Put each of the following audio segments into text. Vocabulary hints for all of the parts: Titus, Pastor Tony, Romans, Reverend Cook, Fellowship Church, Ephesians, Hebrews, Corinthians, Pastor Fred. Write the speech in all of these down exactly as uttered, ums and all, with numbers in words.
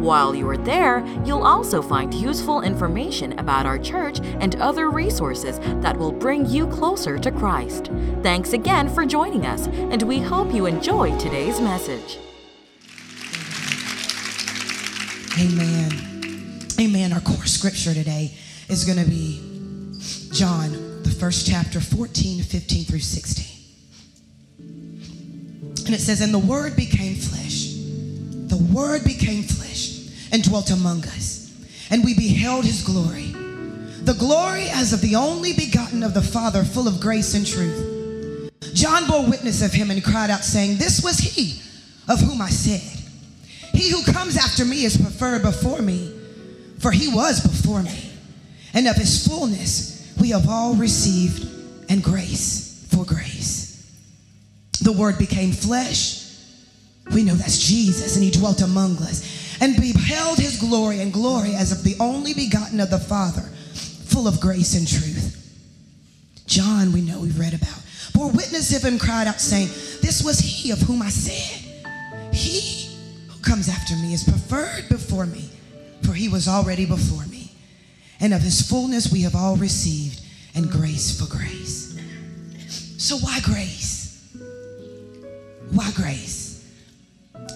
While you are there, you'll also find useful information about our church and other resources that will bring you closer to Christ. Thanks again for joining us, and we hope you enjoy today's message. Amen. Amen. Our core scripture today is going to be John, the first chapter, fourteen, fifteen through sixteen. And it says, "And the Word became flesh. The Word became flesh and dwelt among us, and we beheld his glory, the glory as of the only begotten of the Father, full of grace and truth. John bore witness of him and cried out, saying, This was he of whom I said, He who comes after me is preferred before me, for he was before me. And of his fullness we have all received, and grace for grace. The Word became flesh." We know that's Jesus, and he dwelt among us, and beheld his glory, and glory as of the only begotten of the Father, full of grace and truth. John, we know we read about, bore witness of him, cried out, saying, This was he of whom I said, He who comes after me is preferred before me, for he was already before me. And of his fullness we have all received, and grace for grace. So why grace? Why grace?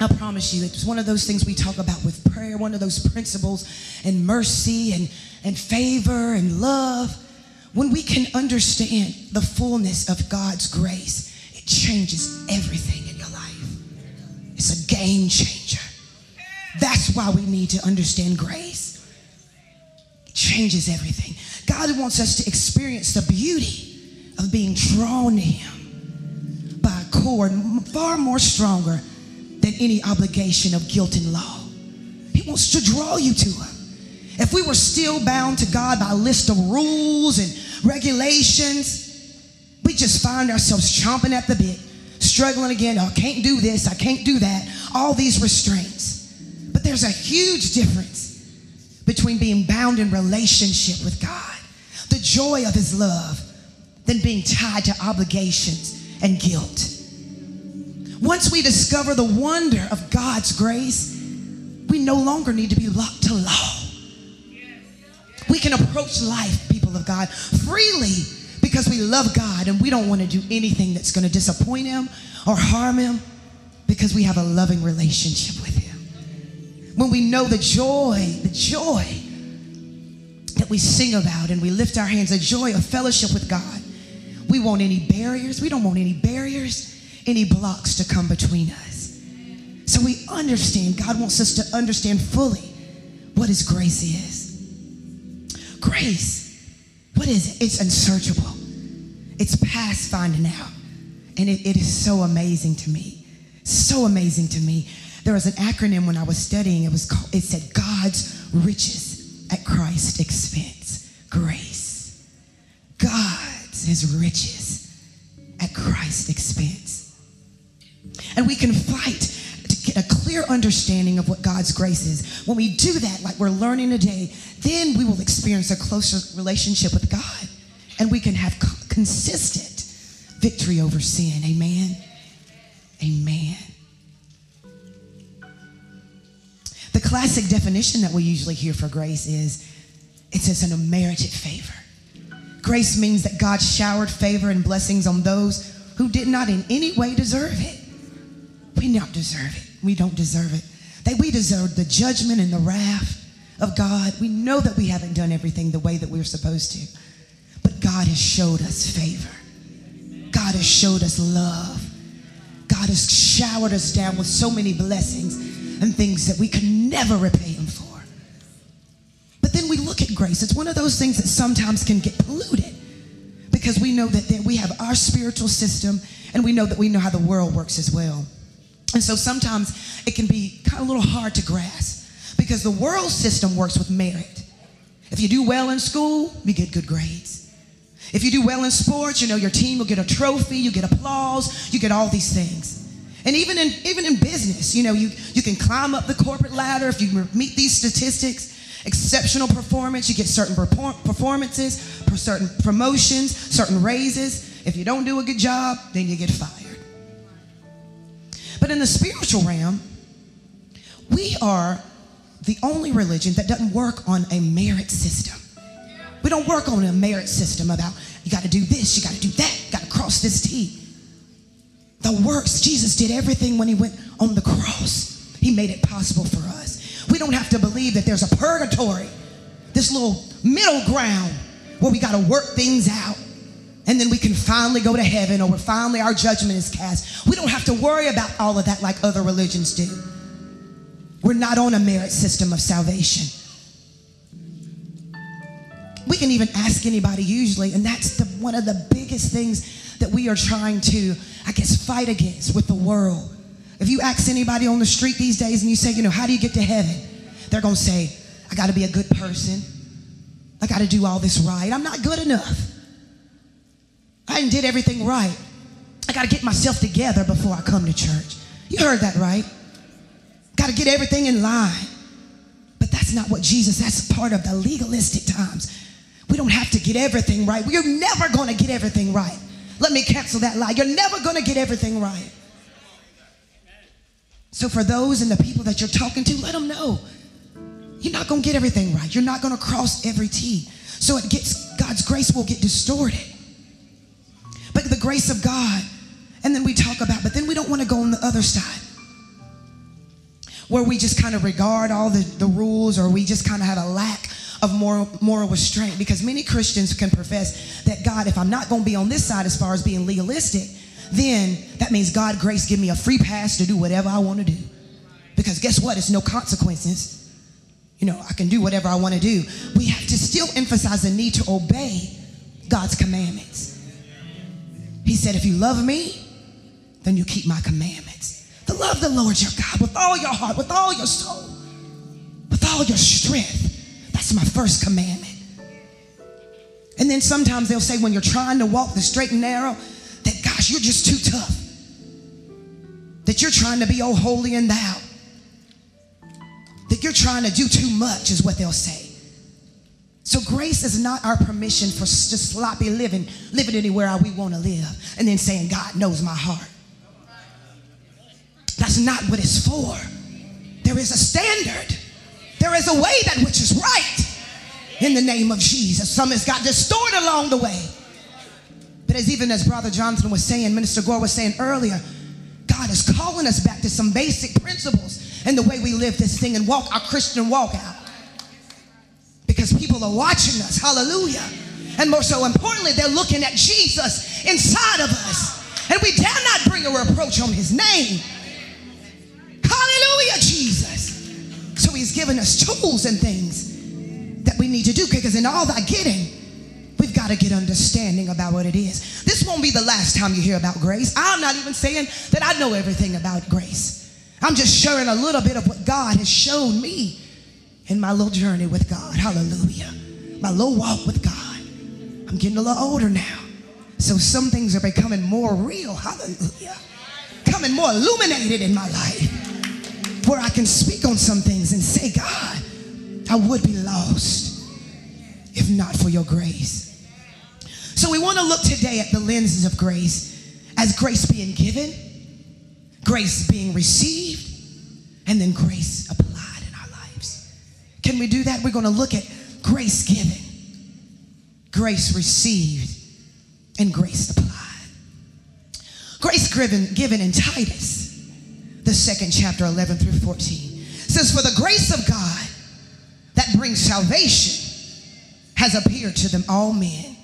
I promise you, it's one of those things we talk about with prayer, one of those principles, and mercy and, and favor and love. When we can understand the fullness of God's grace, it changes everything in your life. It's a game changer. That's why we need to understand grace. It changes everything. God wants us to experience the beauty of being drawn to him by a cord far more stronger than any obligation of guilt and law. He wants to draw you to him. If we were still bound to God by a list of rules and regulations, we just find ourselves chomping at the bit, struggling again. Oh, I can't do this, I can't do that, all these restraints. But there's a huge difference between being bound in relationship with God, the joy of his love, than being tied to obligations and guilt. Once we discover the wonder of God's grace, we no longer need to be locked to law. We can approach life, people of God, freely because we love God and we don't want to do anything that's going to disappoint him or harm him because we have a loving relationship with him. When we know the joy, the joy that we sing about and we lift our hands, the joy of fellowship with God, we want any barriers. We don't want any barriers. Any blocks to come between us. So we understand, God wants us to understand fully what his grace is. Grace, what is it? It's unsearchable. It's past finding out. And it, it is so amazing to me. So amazing to me. There was an acronym when I was studying. It was called, it said God's riches at Christ's expense. Grace. God's his riches at Christ's expense. And we can fight to get a clear understanding of what God's grace is. When we do that, like we're learning today, then we will experience a closer relationship with God. And we can have consistent victory over sin. Amen? Amen. The classic definition that we usually hear for grace is, it says an unmerited favor. Grace means that God showered favor and blessings on those who did not in any way deserve it. We don't deserve it. We don't deserve it. That we deserve the judgment and the wrath of God. We know that we haven't done everything the way that we were supposed to. But God has showed us favor. God has showed us love. God has showered us down with so many blessings and things that we could never repay him for. But then we look at grace. It's one of those things that sometimes can get polluted because we know that, that we have our spiritual system and we know that we know how the world works as well. And so sometimes it can be kind of a little hard to grasp because the world system works with merit. If you do well in school, you get good grades. If you do well in sports, you know, your team will get a trophy, you get applause, you get all these things. And even in, even in business, you know, you, you can climb up the corporate ladder if you meet these statistics. Exceptional performance, you get certain performances, certain promotions, certain raises. If you don't do a good job, then you get fired. But in the spiritual realm, we are the only religion that doesn't work on a merit system. We don't work on a merit system about you got to do this, you got to do that, you got to cross this T. The works, Jesus did everything when he went on the cross. He made it possible for us. We don't have to believe that there's a purgatory, this little middle ground where we got to work things out and then we can finally go to heaven, or where finally our judgment is cast. We don't have to worry about all of that like other religions do. We're not on a merit system of salvation. We can even ask anybody usually, and that's the, one of the biggest things that we are trying to, I guess, fight against with the world. If you ask anybody on the street these days and you say, you know, how do you get to heaven? They're going to say, I got to be a good person. I got to do all this right. I'm not good enough. I didn't did everything right. I got to get myself together before I come to church. You heard that, right? Got to get everything in line. But that's not what Jesus, that's part of the legalistic times. We don't have to get everything right. We're never going to get everything right. Let me cancel that lie. You're never going to get everything right. So for those and the people that you're talking to, let them know you're not going to get everything right. You're not going to cross every T. So it gets, God's grace will get distorted. But the grace of God, and then we talk about, but then we don't want to go on the other side where we just kind of regard all the, the rules, or we just kind of had a lack of moral, moral restraint, because many Christians can profess that, God, if I'm not going to be on this side as far as being legalistic, then that means God, grace, give me a free pass to do whatever I want to do. Because guess what? It's no consequences. You know, I can do whatever I want to do. We have to still emphasize the need to obey God's commandments. He said, if you love me, then you keep my commandments. To love the Lord your God with all your heart, with all your soul, with all your strength. That's my first commandment. And then sometimes they'll say when you're trying to walk the straight and narrow, that gosh, you're just too tough. That you're trying to be oh holy and thou. That you're trying to do too much is what they'll say. So grace is not our permission for just sloppy living, living anywhere we want to live, and then saying God knows my heart. That's not what it's for. There is a standard. There is a way that which is right in the name of Jesus. Some has got distorted along the way. But as even as Brother Johnson was saying, Minister Gore was saying earlier, God is calling us back to some basic principles and the way we live this thing and walk our Christian walk out. Because people are watching us. Hallelujah. And more so importantly, they're looking at Jesus inside of us. And we dare not bring a reproach on his name. Hallelujah, Jesus. So he's given us tools and things that we need to do, because in all that getting, we've got to get understanding about what it is. This won't be the last time you hear about grace. I'm not even saying that I know everything about grace. I'm just sharing a little bit of what God has shown me in my little journey with God. Hallelujah. My little walk with God. I'm getting a little older now. So some things are becoming more real. Hallelujah. Coming more illuminated in my life, where I can speak on some things and say, God, I would be lost if not for your grace. So we want to look today at the lenses of grace, as grace being given, grace being received, and then grace applied in our lives. Can we do that? We're going to look at grace given, grace received, and grace applied. Grace given, given in Titus, the second chapter, eleven through fourteen, says, for the grace of God that brings salvation has appeared to them all men,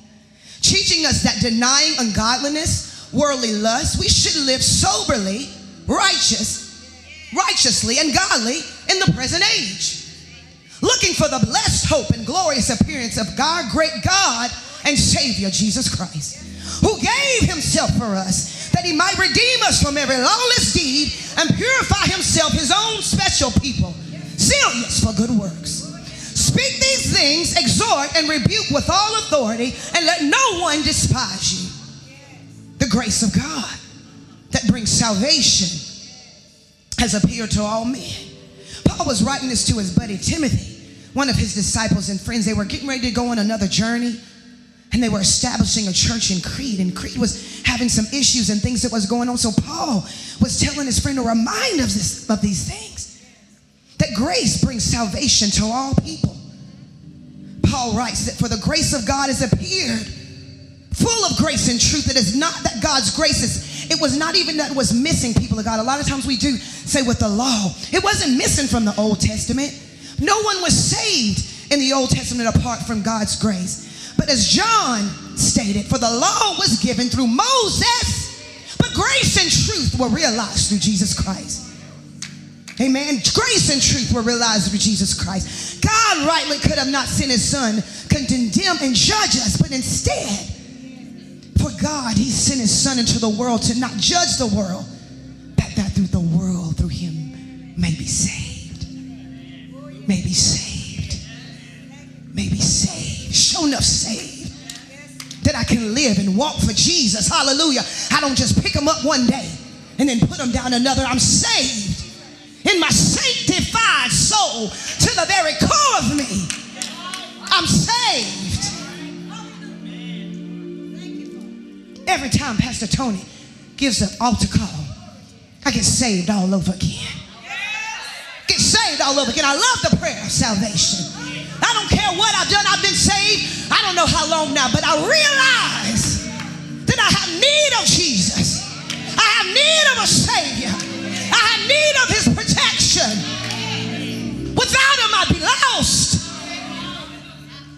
teaching us that denying ungodliness, worldly lust, we should live soberly, righteous, righteously and godly in the present age, looking for the blessed hope and glorious appearance of our great God and Savior Jesus Christ, who gave himself for us that he might redeem us from every lawless deed and purify himself his own special people, zealous for good works. Speak these things, exhort and rebuke with all authority, and let no one despise you. The grace of God that brings salvation has appeared to all men. Paul was writing this to his buddy Timothy, one of his disciples and friends. They were getting ready to go on another journey, and they were establishing a church in Crete, and Crete was having some issues and things that was going on. So Paul was telling his friend to remind of this, of these things, that grace brings salvation to all people. Paul writes that for the grace of God has appeared, full of grace and truth. It is not that God's grace is, it was not even that it was missing, people of God. A lot of times we do say with the law, it wasn't missing from the Old Testament. No one was saved in the Old Testament apart from God's grace. But as John stated, for the law was given through Moses, but grace and truth were realized through Jesus Christ. Amen. Grace and truth were realized through Jesus Christ. God rightly could have not sent his son to condemn and judge us, but instead, for God, he sent his son into the world to not judge the world, but that through the world, through him, may be saved. May be saved. May be saved. Shown enough saved that I can live and walk for Jesus. Hallelujah. I don't just pick them up one day and then put them down another. I'm saved in my sanctified soul to the very core of me. I'm saved. Every time Pastor Tony gives an altar call, I get saved all over again. Get saved all over again. I love the prayer of salvation. I don't care what I've done. I've been saved. I don't know how long now, but I realize that I have need of Jesus. I have need of a Savior. I have need of his protection. Without him, I'd be lost.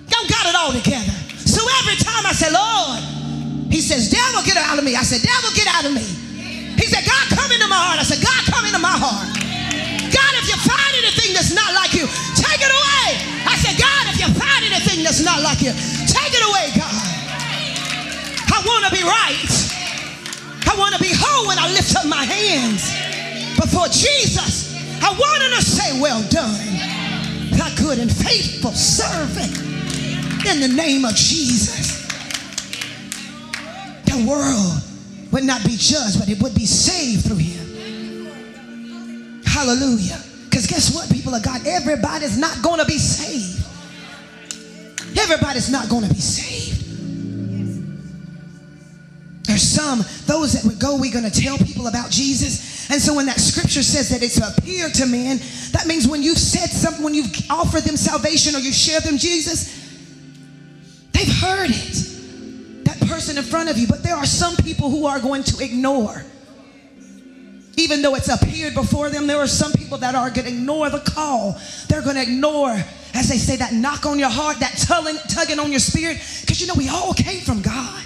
Don't got it all together. So every time I say, Lord, he says, devil, get out of me. I said, devil, get out of me. He said, God, come into my heart. I said, God, come into my heart. God, if you find anything that's not like you, take it away. I said, God, if you find anything that's not like you, take it away, God. I want to be right. I want to be whole when I lift up my hands before Jesus. I want him to say, well done, thy good and faithful servant, in the name of Jesus. The world would not be judged, but it would be saved through him. Hallelujah. Because guess what, people of God? Everybody's not going to be saved. Everybody's not going to be saved. There's some, those that would go, we're going to tell people about Jesus. And so when that scripture says that it's appeared to men, that means when you've said something, when you've offered them salvation or you've shared them Jesus, they've heard it. That person in front of you. But there are some people who are going to ignore. Even though it's appeared before them, there are some people that are going to ignore the call. They're going to ignore, as they say, that knock on your heart, that tugging, tugging on your spirit. Because you know, we all came from God.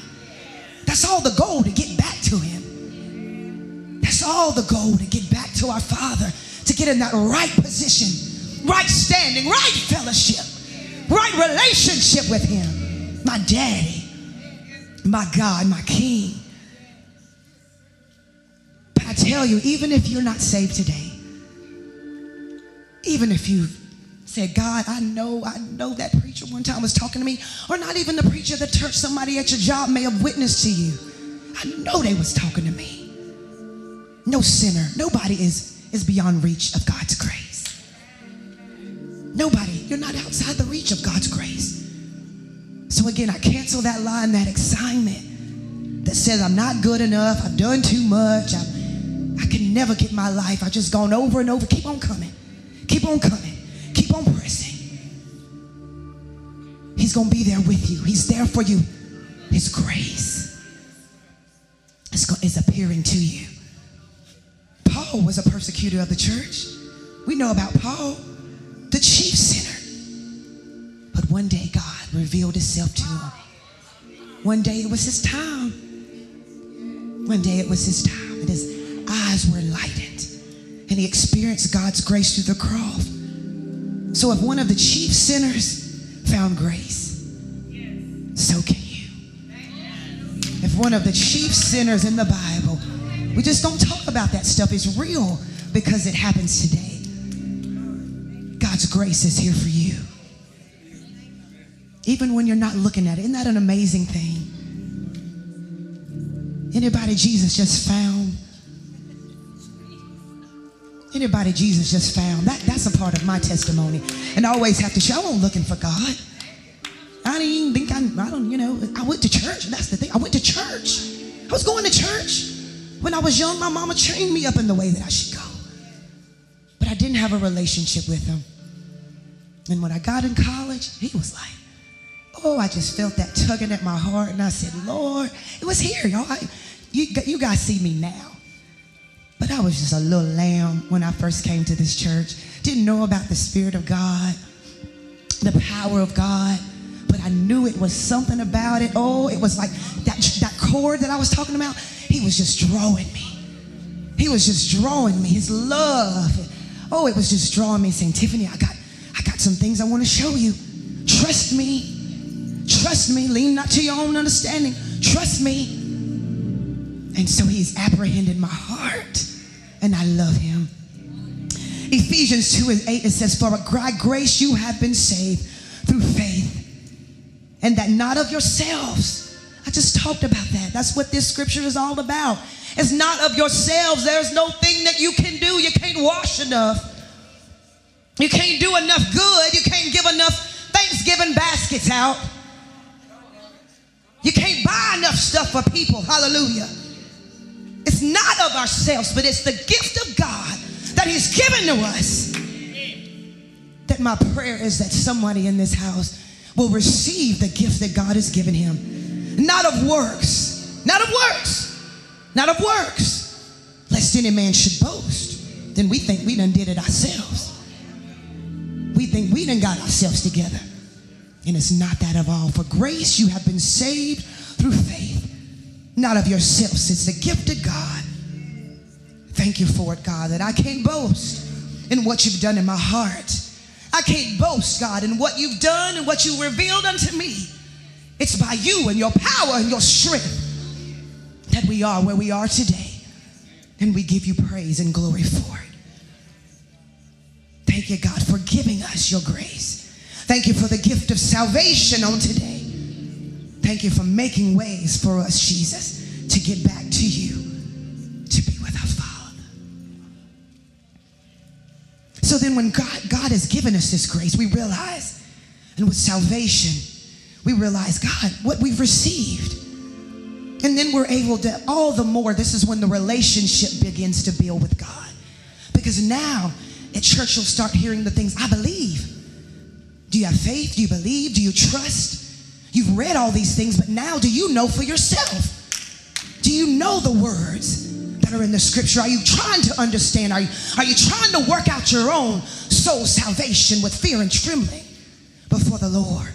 That's all the goal, to get back to him. That's all the goal, to get back to our Father, to get in that right position, right standing, right fellowship, right relationship with him. My daddy, my God, my King. I tell you, even if you're not saved today, even if you've said, God, I know, I know that preacher one time was talking to me, or not even the preacher of the church, somebody at your job may have witnessed to you. I know they was talking to me. No sinner, nobody is, is beyond reach of God's grace. Nobody, you're not outside the reach of God's grace. So again, I cancel that lie and that excitement that says I'm not good enough, I've done too much, I've I can never get my life. I've just gone over and over. Keep on coming. Keep on coming. Keep on pressing. He's going to be there with you. He's there for you. His grace is appearing to you. Paul was a persecutor of the church. We know about Paul, the chief sinner. But one day God revealed himself to him. One day it was his time. One day it was his time. It is eyes were enlightened, and he experienced God's grace through the cross. So if one of the chief sinners found grace, so can you. If one of the chief sinners in the Bible, we just don't talk about that stuff. It's real because it happens today. God's grace is here for you. even when you're not looking at it. Isn't that an amazing thing? Anybody Jesus just found? Anybody Jesus just found? That, that's a part of my testimony. And I always have to show, I wasn't looking for God. I didn't even think, I, I don't, you know, I went to church. That's the thing. I went to church. I was going to church. When I was young, my mama trained me up in the way that I should go. But I didn't have a relationship with him. And when I got in college, he was like, oh, I just felt that tugging at my heart. And I said, Lord, it was here, y'all. I, you, you guys see me now. But I was just a little lamb when I first came to this church. Didn't know about the Spirit of God, the power of God. But I knew it was something about it. Oh, it was like that, that cord that I was talking about. He was just drawing me. He was just drawing me. His love. Oh, it was just drawing me, saying, Tiffany, I got, I got some things I want to show you. Trust me. Trust me. Lean not to your own understanding. Trust me. And so he's apprehended my heart, and I love him. Ephesians two and eight, it says, for by grace you have been saved through faith, and that not of yourselves. I just talked about that. That's what this scripture is all about. It's not of yourselves. There's no thing that you can do. You can't wash enough. You can't do enough good. You can't give enough Thanksgiving baskets out. You can't buy enough stuff for people. Hallelujah. It's not of ourselves, but it's the gift of God that he's given to us. That my prayer is that somebody in this house will receive the gift that God has given him. Not of works. Not of works. Not of works. Lest any man should boast. Then we think we done did it ourselves. We think we done got ourselves together. And it's not that at all. For grace you have been saved through faith. Not of yourselves. It's the gift of God. Thank you for it, God, that I can't boast in what you've done in my heart. I can't boast, God, in what you've done and what you revealed unto me. It's by you and your power and your strength that we are where we are today. And we give you praise and glory for it. Thank you, God, for giving us your grace. Thank you for the gift of salvation on today. Thank you for making ways for us, Jesus, to get back to you, to be with our Father. So then when God, God has given us this grace, we realize, and with salvation, we realize, God, what we've received. And then we're able to, all the more, this is when the relationship begins to build with God. Because now at church, you'll start hearing the things, I believe. Do you have faith? Do you believe? Do you trust? You've read all these things, but now do you know for yourself? Do you know the words that are in the scripture? Are you trying to understand? Are you, are you trying to work out your own soul salvation with fear and trembling before the Lord?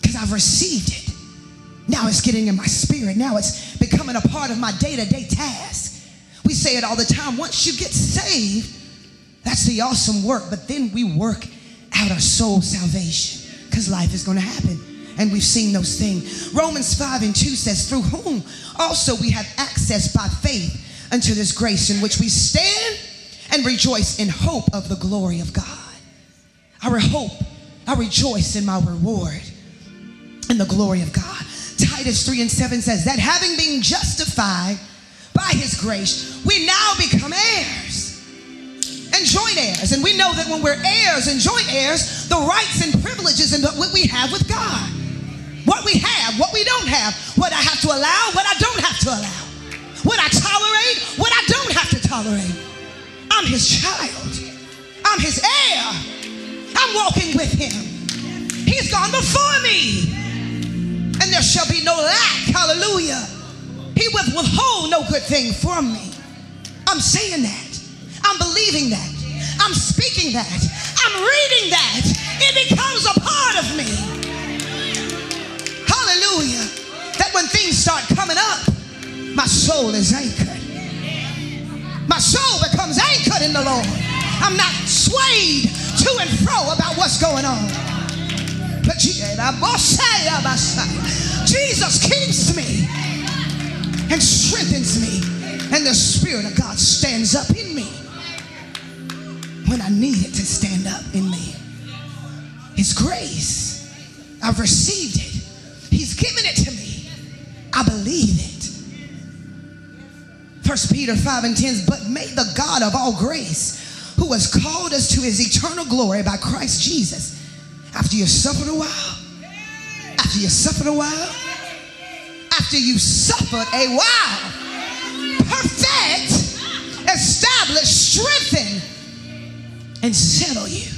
Because I've received it. Now it's getting in my spirit. Now it's becoming a part of my day-to-day task. We say it all the time. Once you get saved, that's the awesome work. But then we work out our soul salvation, because life is going to happen, and we've seen those things. Romans five and two says, through whom also we have access by faith unto this grace, in which we stand and rejoice in hope of the glory of God. Our hope, I rejoice in my reward in the glory of God. Titus three and seven says that having been justified by his grace, we now become heirs and joint heirs. And we know that when we're heirs and joint heirs, the rights and privileges and what we have with God, what we have, what we don't have, what I have to allow, what I don't have to allow, what I tolerate, what I don't have to tolerate. I'm his child. I'm his heir. I'm walking with him. He's gone before me, and there shall be no lack. Hallelujah. He will withhold no good thing from me. I'm saying that. I'm believing that. I'm speaking that. I'm reading that. It becomes a part of me. Hallelujah. That when things start coming up, my soul is anchored. My soul becomes anchored in the Lord. I'm not swayed to and fro about what's going on. But Jesus keeps me and strengthens me, and the Spirit of God stands up in me when I need it to stand up in me. His grace. I've received it. He's given it to me. I believe it. First Peter five and ten, but may the God of all grace, who has called us to his eternal glory by Christ Jesus, after you've suffered a while, after you've suffered a while, after you've suffered a while, perfect, establish, strengthen, and settle you.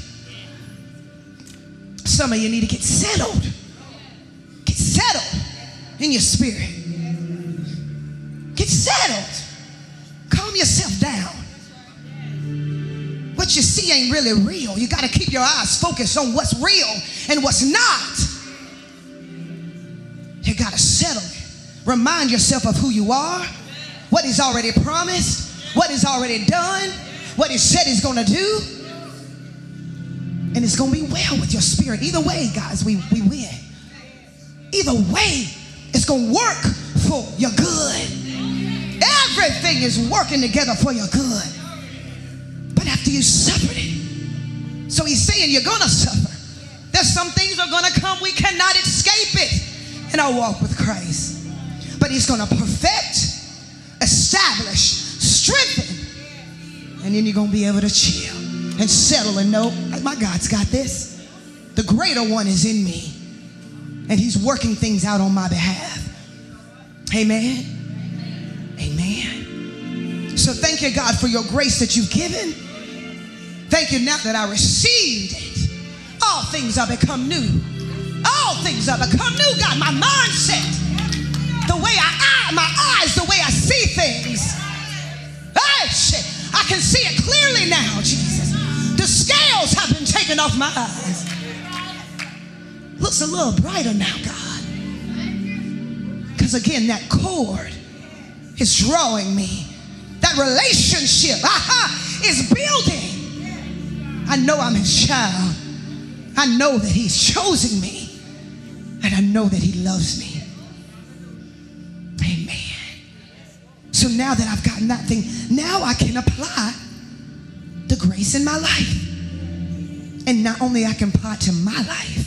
Some of you need to get settled. Get settled in your spirit. Get settled. Calm yourself down. What you see ain't really real. You got to keep your eyes focused on what's real and what's not. You got to settle. Remind yourself of who you are, what he's already promised, what he's already done, what he said he's going to do. And it's going to be well with your spirit. Either way, guys, we, we win. Either way, it's going to work for your good. Everything is working together for your good. But after you suffered it, so he's saying you're going to suffer. There's some things that are going to come. We cannot escape it in our walk with Christ. But he's going to perfect, establish, strengthen, and then you're going to be able to chill and settle and know, my God's got this. The greater one is in me, and he's working things out on my behalf. Amen. Amen. So thank you, God, for your grace that you've given. Thank you now that I received it. All things are become new. All things are become new, God. My mindset, the way I, I my eyes, the way I see things. Hey, shit. I can see it clearly now, Jesus. The scales have been taken off my eyes. Looks a little brighter now, God. Because again, that cord is drawing me. That relationship, aha, is building. I know I'm his child. I know that he's chosen me. And I know that he loves me. Amen. So now that I've gotten that thing, now I can apply the grace in my life. And not only I can apply to my life,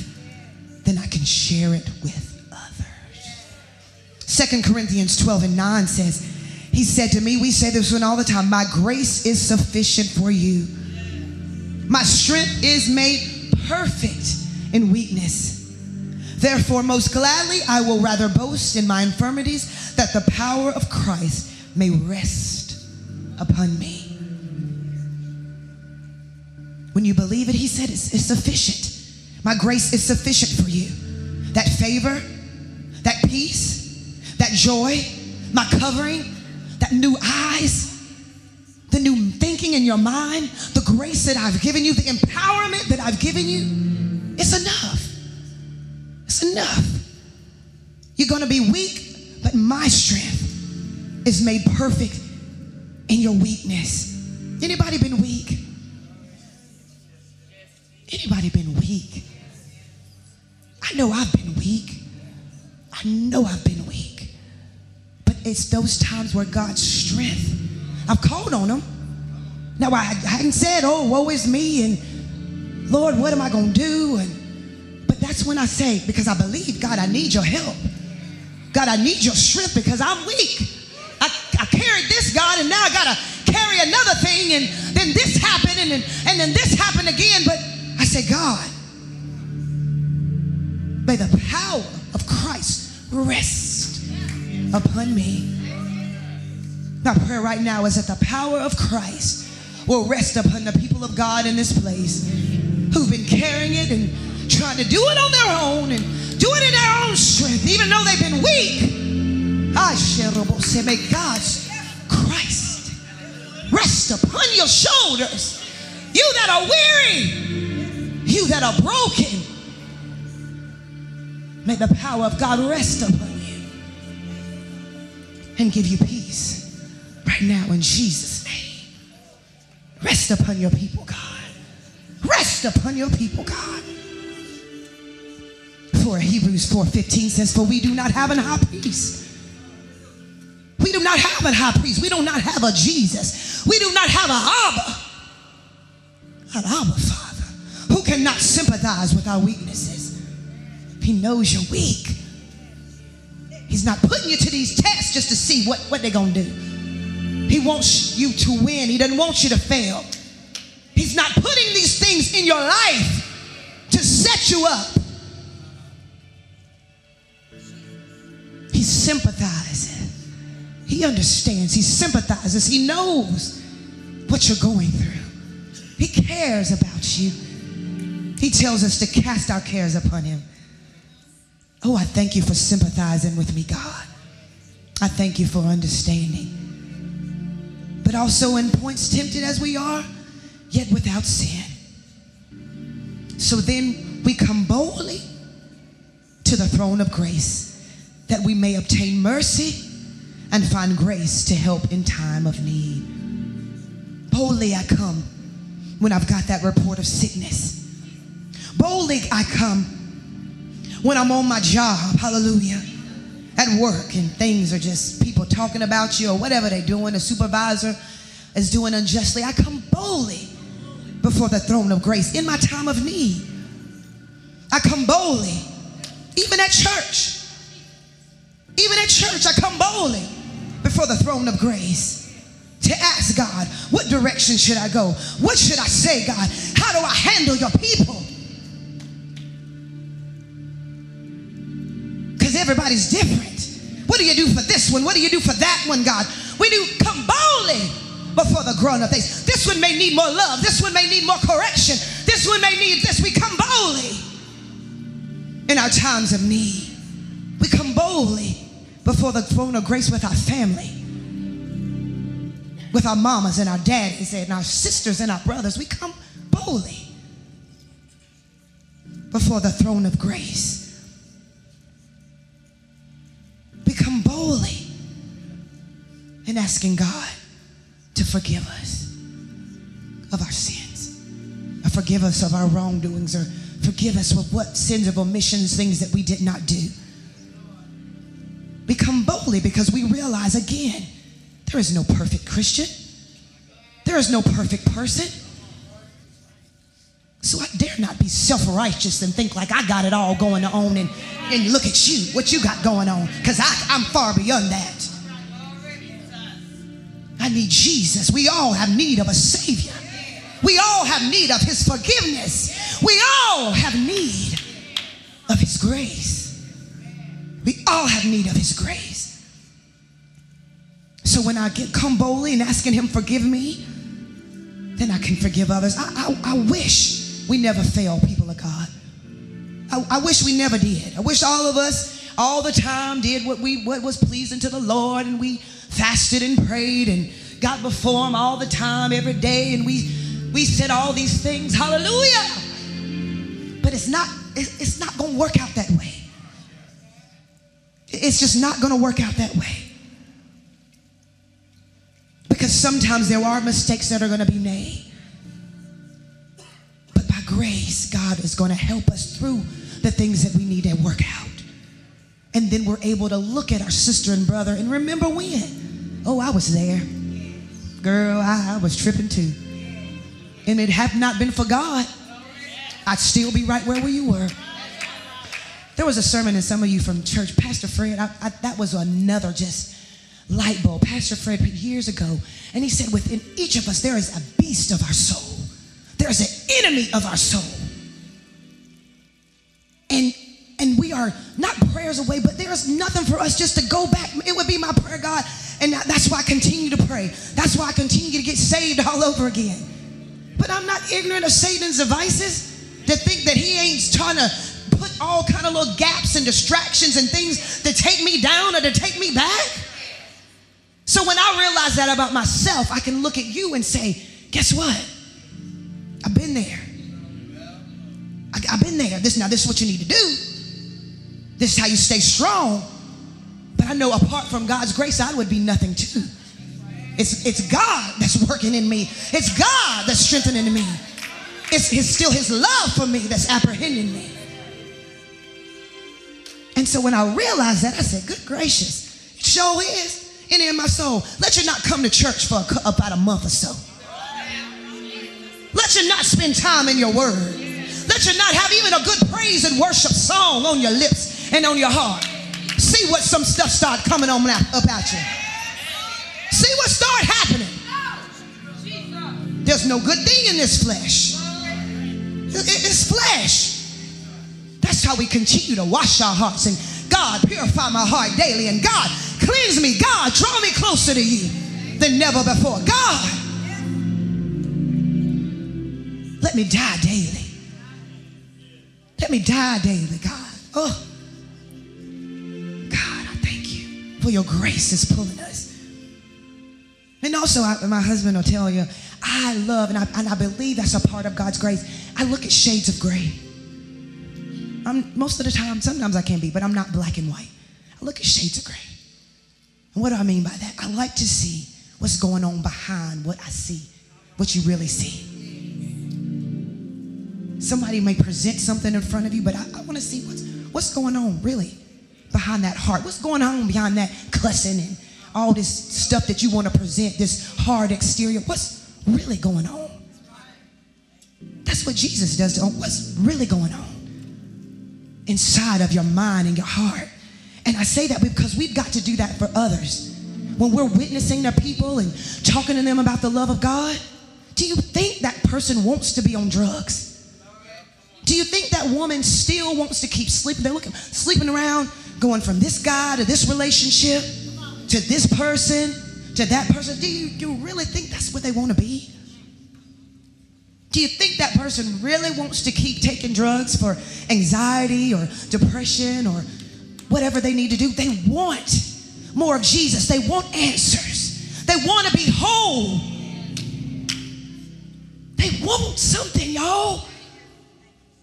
then I can share it with others. Second Corinthians twelve and nine says, he said to me, we say this one all the time, my grace is sufficient for you. My strength is made perfect in weakness. Therefore, most gladly, I will rather boast in my infirmities, that the power of Christ may rest upon me. When you believe it, he said, it's, it's sufficient. My grace is sufficient for you. That favor, that peace, that joy, my covering, that new eyes, the new thinking in your mind, the grace that I've given you, the empowerment that I've given you, it's enough. It's enough. You're going to be weak, but my strength is made perfect in your weakness. Anybody been weak? Anybody been weak? I know I've been weak. I know I've been weak. But it's those times where God's strength, I've called on him. Now, I, I hadn't said, oh, woe is me, and Lord, what am I going to do? And, but that's when I say, because I believe, God, I need your help. God, I need your strength because I'm weak. I, I carried this, God, and now I got to carry another thing, and then this happened, and then, and then this happened again, but I said, God, may the power of Christ rest upon me. My prayer right now is that the power of Christ will rest upon the people of God in this place who've been carrying it and trying to do it on their own and do it in their own strength, even though they've been weak. I shall say, may God's Christ rest upon your shoulders, you that are weary, you that are broken. May the power of God rest upon you and give you peace right now in Jesus' name. Rest upon your people, God. Rest upon your people, God. For Hebrews four fifteen says, for we do not have an high priest. We do not have a high priest. We do not have a Jesus. We do not have an Abba. An Abba Father. Cannot sympathize with our weaknesses. He knows you're weak. He's not putting you to these tests just to see what, what they're going to do. He wants you to win. He doesn't want you to fail. He's not putting these things in your life to set you up. He sympathizes. He understands. He sympathizes. He knows what you're going through. He cares about you. He tells us to cast our cares upon him. Oh, I thank you for sympathizing with me, God. I thank you for understanding. But also in points tempted as we are, yet without sin. So then we come boldly to the throne of grace, that we may obtain mercy and find grace to help in time of need. Boldly I come when I've got that report of sickness. Boldly I come when I'm on my job, hallelujah, at work, and things are just people talking about you or whatever they're doing, a supervisor is doing unjustly. I come boldly before the throne of grace in my time of need. I come boldly, even at church. Even at church, I come boldly before the throne of grace to ask God, what direction should I go? What should I say, God? How do I handle your people? Because everybody's different. What do you do for this one? What do you do for that one, God? We do come boldly before the grown-up things. This one may need more love. This one may need more correction. This one may need this. We come boldly in our times of need. We come boldly before the throne of grace with our family, with our mamas and our daddies and our sisters and our brothers. We come boldly before the throne of grace. We come boldly in asking God to forgive us of our sins, or forgive us of our wrongdoings, or forgive us of what sins of omissions, things that we did not do. We come boldly because we realize, again, there is no perfect Christian. There is no perfect person. So I dare not be self-righteous and think like I got it all going on, and, and look at you, what you got going on, because I'm far beyond that. I need Jesus. We all have need of a Savior. We all have need of his forgiveness. We all have need of his grace. We all have need of his grace. So when I get come boldly and asking him, forgive me, then I can forgive others. I, I, I wish we never fail, people of God. I, I wish we never did. I wish all of us all the time did what, we, what was pleasing to the Lord, and we fasted and prayed and got before him all the time, every day, and we, we said all these things. Hallelujah. But it's not, it's not going to work out that way. It's just not going to work out that way. Because sometimes there are mistakes that are going to be made. But by grace, God is going to help us through the things that we need to work out. And then we're able to look at our sister and brother and remember when. Oh, I was there. Girl, I, I was tripping too. And it had not been for God, I'd still be right where you were. There was a sermon in some of you from church. Pastor Fred, I, I, that was another just light bulb. Pastor Fred, years ago, and he said within each of us there is a beast of our soul. There is an enemy of our soul. And, and we are not prayers away, but there is nothing for us just to go back. It would be my prayer, God, and that's why I continue to pray. That's why I continue to get saved all over again. But I'm not ignorant of Satan's devices, to think that he ain't trying to put all kind of little gaps and distractions and things to take me down or to take me back. So when I realize that about myself, I can look at you and say, guess what? I've been there. I, I've been there. This, now this is what you need to do. This is how you stay strong. But I know apart from God's grace, I would be nothing too. It's, it's God that's working in me. It's God that's strengthening me. It's, it's still his love for me that's apprehending me. And so when I realized that, I said, good gracious, it sure is in, in my soul. Let you not come to church for a, about a month or so. Let you not spend time in your word. Let you not have even a good praise and worship song on your lips and on your heart. See what some stuff start coming on about you. See what start happening. There's no good thing in this flesh. It's flesh. That's how we continue to wash our hearts. And God, purify my heart daily. And God, cleanse me. God, draw me closer to you than never before. God, let me die daily. Let me die daily, God. Oh, God, I thank you for your grace is pulling us. And also, I, my husband will tell you, I love, and I, and I believe that's a part of God's grace. I look at shades of gray. I'm, most of the time, sometimes I can be, but I'm not black and white. I look at shades of gray. And what do I mean by that? I like to see what's going on behind what I see, what you really see. Somebody may present something in front of you, but I, I want to see what's, what's going on really behind that heart. What's going on behind that cussing and all this stuff that you want to present, this hard exterior. What's really going on? That's what Jesus does to us. What's really going on inside of your mind and your heart? And I say that because we've got to do that for others. When we're witnessing to people and talking to them about the love of God, do you think that person wants to be on drugs? Do you think that woman still wants to keep sleeping? They're looking, sleeping around, going from this guy to this relationship, to this person, to that person. Do you, do you really think that's what they want to be? Do you think that person really wants to keep taking drugs for anxiety or depression or whatever they need to do? They want more of Jesus. They want answers. They want to be whole. They want something, y'all.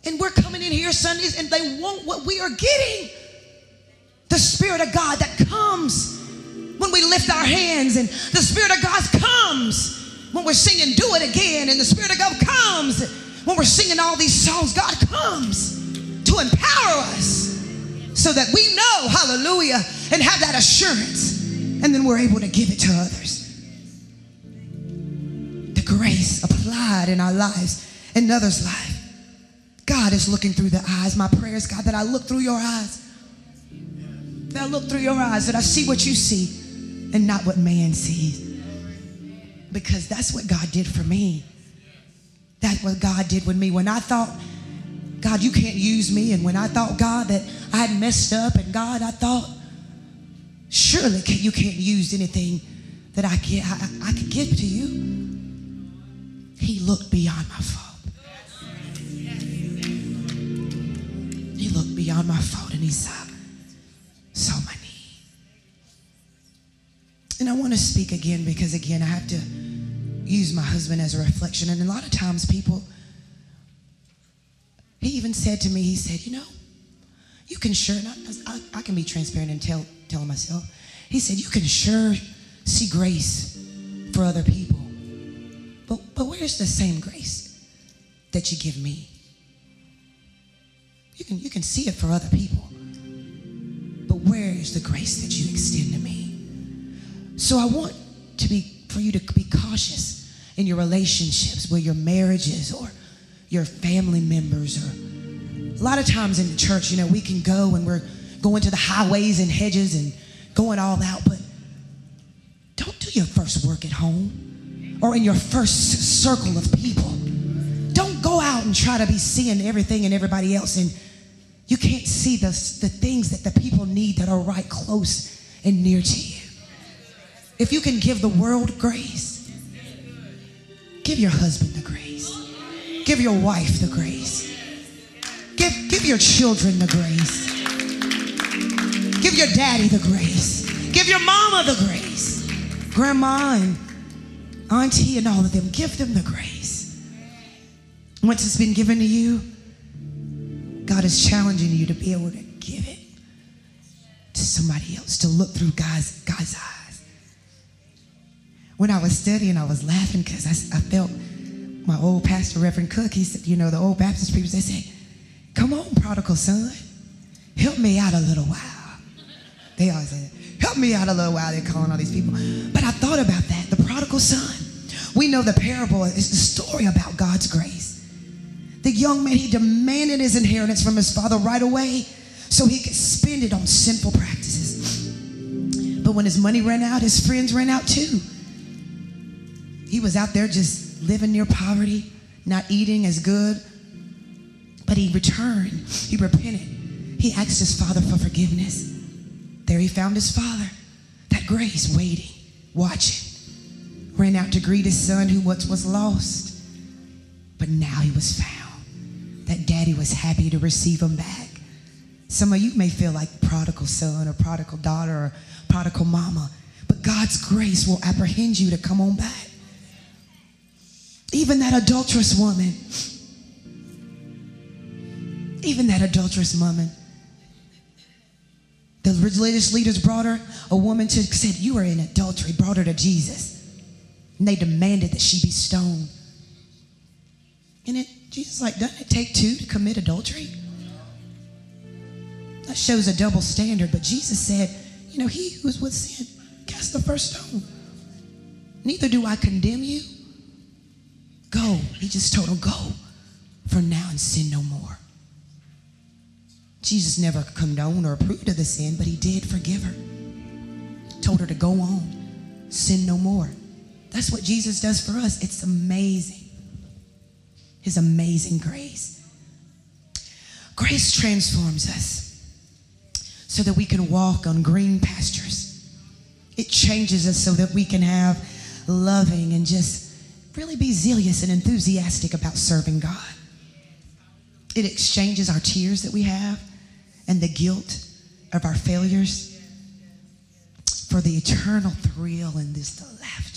And we're coming in here Sundays and they want what we are getting. The Spirit of God that comes when we lift our hands, and the Spirit of God comes when we're singing Do It Again, and the Spirit of God comes when we're singing all these songs. God comes to empower us so that we know, hallelujah, and have that assurance. And then we're able to give it to others. The grace applied in our lives and others' lives. God is looking through the eyes. My prayer is, God, that I look through your eyes. That I look through your eyes, that I see what you see and not what man sees. Because that's what God did for me. That's what God did with me. When I thought, God, you can't use me. And when I thought, God, that I had messed up. And God, I thought, surely you can't use anything that I, can, I, I could give to you. He looked beyond my fault. He looked beyond my fault and he saw, saw my need. And I want to speak again because, again, I have to use my husband as a reflection. And a lot of times people, he even said to me, he said, you know, you can sure, and I, I, I can be transparent and tell, tell myself. He said, you can sure see grace for other people. But, but where's the same grace that you give me? You can, you can see it for other people. But where is the grace that you extend to me? So I want to be for you to be cautious in your relationships, with your marriages or your family members. Or a lot of times in the church, you know, we can go and we're going to the highways and hedges and going all out. But don't do your first work at home or in your first circle of people. Don't go out and try to be seeing everything and everybody else, and you can't see the, the things that the people need that are right close and near to you. If you can give the world grace, give your husband the grace. Give your wife the grace. Give, give your children the grace. Give your daddy the grace. Give your mama the grace. Grandma and auntie and all of them, give them the grace. Once it's been given to you, God is challenging you to be able to give it to somebody else, to look through God's, God's eyes. When I was studying, I was laughing because I, I felt my old pastor, Reverend Cook, he said, you know, the old Baptist preachers, they say, come on, prodigal son, help me out a little while. They always say, help me out a little while. They're calling all these people. But I thought about that, the prodigal son. We know the parable is the story about God's grace. The young man, he demanded his inheritance from his father right away so he could spend it on sinful practices. But when his money ran out, his friends ran out too. He was out there just living near poverty, not eating as good. But he returned. He repented. He asked his father for forgiveness. There he found his father, that grace, waiting, watching. Ran out to greet his son who once was lost, but now he was found. That daddy was happy to receive him back. Some of you may feel like prodigal son or prodigal daughter or prodigal mama, but God's grace will apprehend you to come on back. Even that adulterous woman, even that adulterous woman, the religious leaders brought her, a woman to, said, you are in adultery, brought her to Jesus. And they demanded that she be stoned. And it, Jesus like, doesn't it take two to commit adultery? That shows a double standard. But Jesus said, you know, he who is with sin, cast the first stone. Neither do I condemn you. Go. He just told him, go from now and sin no more. Jesus never condoned or approved of the sin, but he did forgive her. Told her to go on, sin no more. That's what Jesus does for us. It's amazing. His amazing grace. Grace transforms us so that we can walk on green pastures. It changes us so that we can have loving and just really be zealous and enthusiastic about serving God. It exchanges our tears that we have and the guilt of our failures for the eternal thrill and this laughter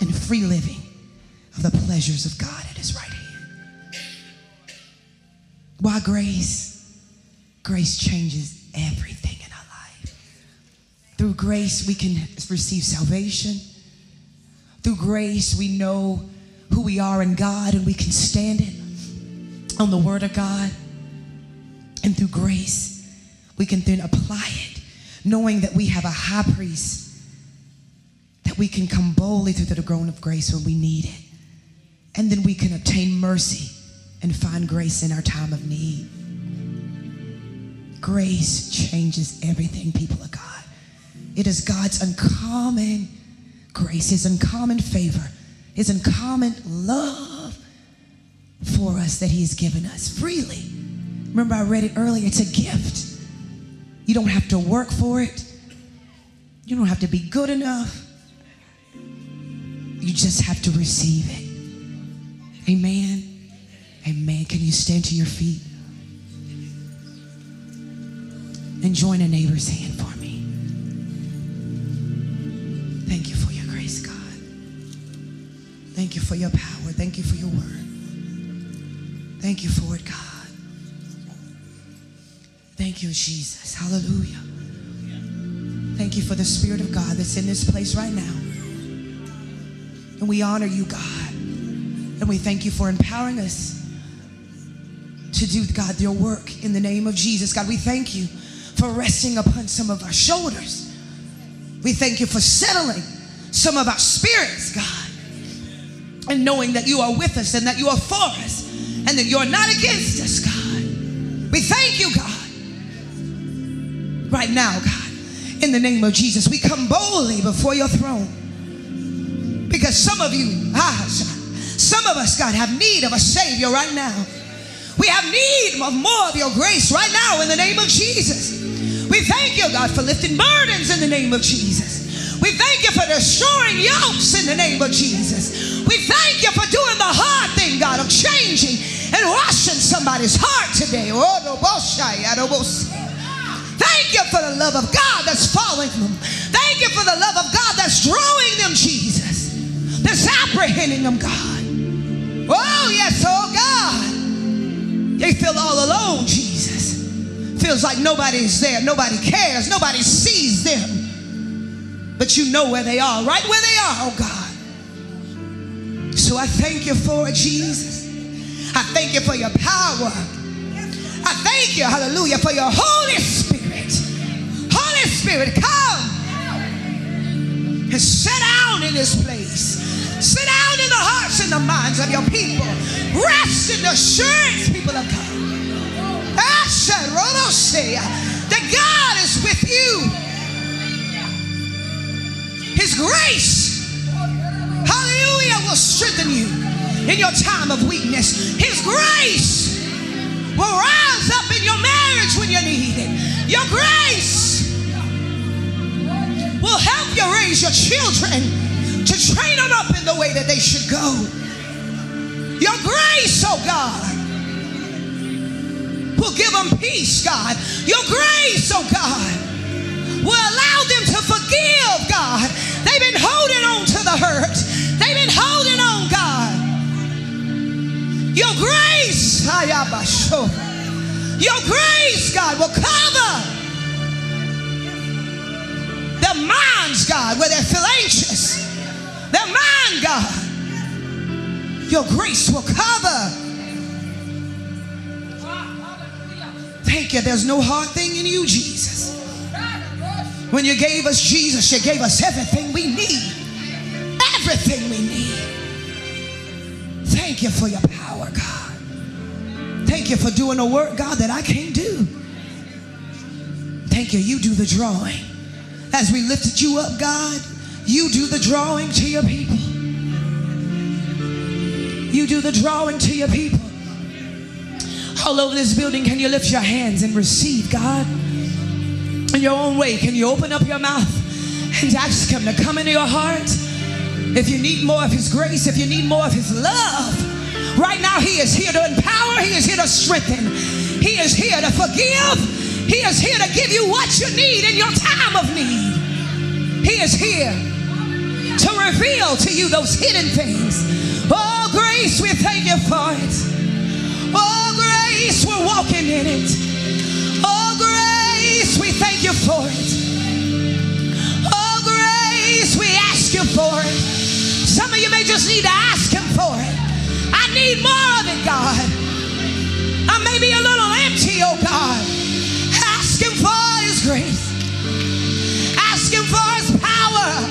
and free living of the pleasures of God at his right hand. Why grace? Grace changes everything in our life. Through grace, we can receive salvation. Through grace, we know who we are in God and we can stand it on the word of God. And through grace, we can then apply it, knowing that we have a high priest, that we can come boldly through the throne of grace when we need it. And then we can obtain mercy and find grace in our time of need. Grace changes everything, people of God. It is God's uncommon grace, his uncommon favor, his uncommon love for us that he has given us freely. Remember, I read it earlier, it's a gift. You don't have to work for it. You don't have to be good enough. You just have to receive it. Amen. Amen. Can you stand to your feet and join a neighbor's hand for me? Thank you for your grace, God. Thank you for your power. Thank you for your word. Thank you for it, God. Thank you, Jesus. Hallelujah. Thank you for the Spirit of God that's in this place right now. And we honor you, God. And we thank you for empowering us to do, God, your work in the name of Jesus. God, we thank you for resting upon some of our shoulders. We thank you for settling some of our spirits, God. And knowing that you are with us and that you are for us and that you're not against us, God. We thank you, God. Right now, God, in the name of Jesus, we come boldly before your throne. Because some of you, ah, some of us, God, have need of a Savior right now. We have need of more of your grace right now in the name of Jesus. We thank you, God, for lifting burdens in the name of Jesus. We thank you for destroying yokes in the name of Jesus. We thank you for doing the hard thing, God, of changing and washing somebody's heart today. Thank you for the love of God that's following them. Thank you for the love of God that's drawing them, Jesus. That's apprehending them, God. Oh, yes, oh, God. They feel all alone, Jesus. Feels like nobody's there. Nobody cares. Nobody sees them. But you know where they are, right where they are, oh, God. So I thank you for it, Jesus. I thank you for your power. I thank you, hallelujah, for your Holy Spirit. Holy Spirit, come and sit down in this place. Sit down in the hearts and in the minds of your people. Rest in the assurance, people of God, that God is with you. His grace, hallelujah, will strengthen you in your time of weakness. His grace will rise up in your marriage when you need it. Your grace will help you raise your children to train them up in the way that they should go. Your grace, oh God, will give them peace, God. Your grace, oh God, will allow them to forgive, God. They've been holding on to the hurt. They've been holding on, God. Your grace, your grace, God, will cover their minds, God, where they feel anxious. Their mind, God. Your grace will cover. Thank you. There's no hard thing in you, Jesus. When you gave us Jesus, you gave us everything we need. Everything we need. Thank you for your power, God. Thank you for doing a work, God, that I can't do. Thank you. You do the drawing. As we lifted you up, God, you do the drawing to your people. You do the drawing to your people. All over this building, can you lift your hands and receive God? In your own way, can you open up your mouth and ask him to come into your heart? If you need more of his grace, if you need more of his love, right now he is here to empower. He is here to strengthen. He is here to forgive. He is here to give you what you need in your time of need. He is here to reveal to you those hidden things. Oh, grace, we thank you for it. Oh, grace, we're walking in it. Oh, grace, we thank you for it. Oh, grace, we ask you for it. Some of you may just need to ask him for it. I need more of it, God. I may be a little empty, oh God. Ask him for his grace. Ask him for his power.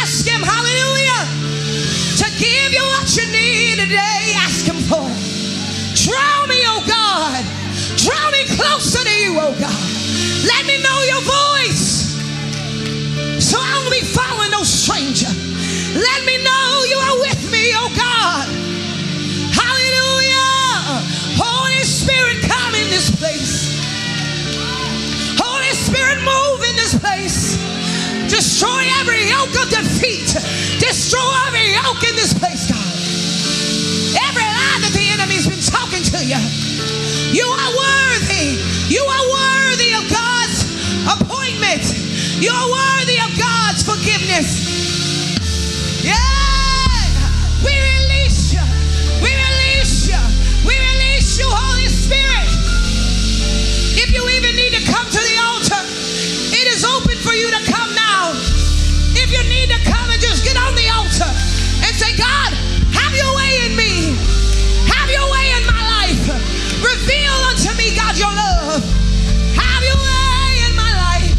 Ask him, hallelujah, to give you what you need today. Ask him for it. Draw me, oh God. Draw me closer to you, oh God. Let me know your voice, so I won't be following no stranger. Let me know you are with me, oh God. Hallelujah. Holy Spirit, come in this place. Holy Spirit, move in this place. Destroy every yoke of defeat. Destroy every yoke in this place, God. Every lie that the enemy's been talking to you. You are worthy. You are worthy of God's appointment. You are worthy of God's forgiveness. Yeah. We release you. We release you. We release you, Holy Spirit. If you even need to come to the altar, it is open for you to come now. If you need to come and just get on the altar and say, God, have your way in me. Have your way in my life. Reveal unto me, God, your love. Have your way in my life.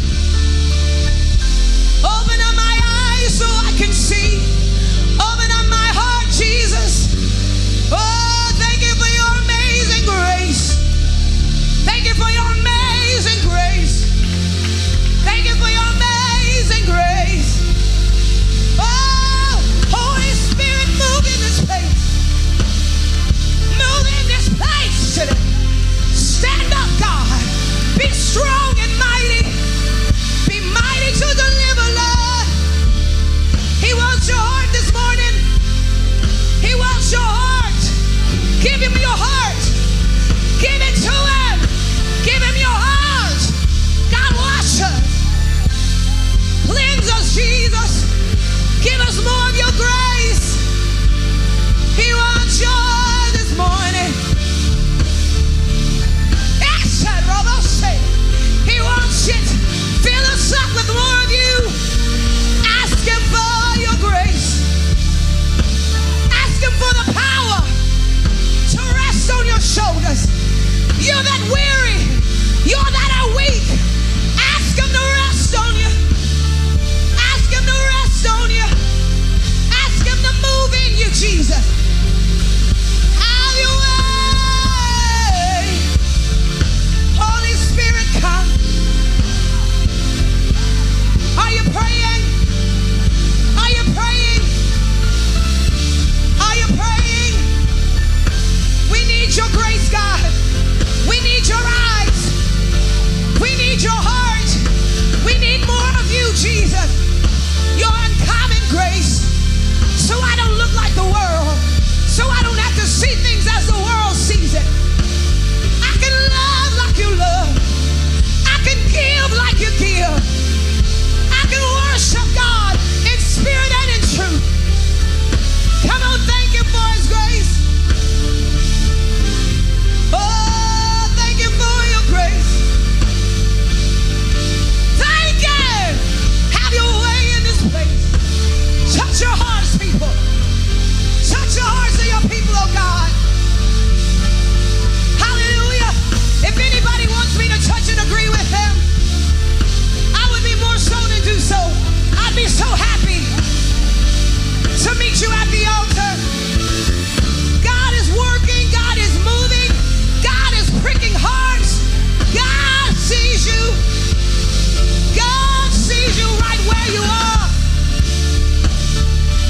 where you are.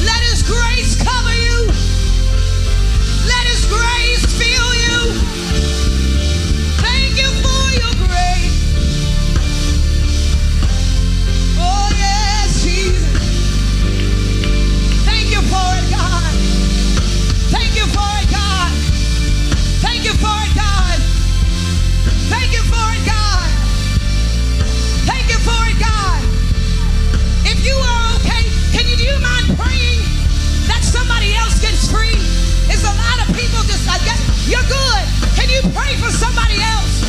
Let His grace cover you. Let His grace fill you. Thank you for your grace. Oh, yes, Jesus. Thank you for it, God. Thank you for it, God. Thank you for it, God. Thank you for it, God. Thank you for it, God. If you are okay, can you do you mind praying that somebody else gets free? It's a lot of people just, I guess, you're good. Can you pray for somebody else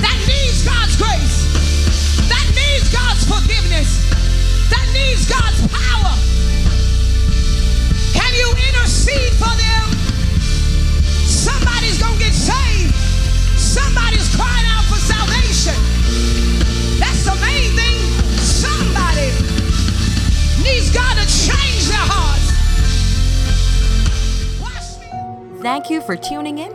that needs God's grace, that needs God's forgiveness, that needs God's power? Can you intercede for them? Somebody's going to get saved. Somebody's crying out for salvation. That's the main thing. Somebody needs God to change their hearts. Watch me. Thank you for tuning in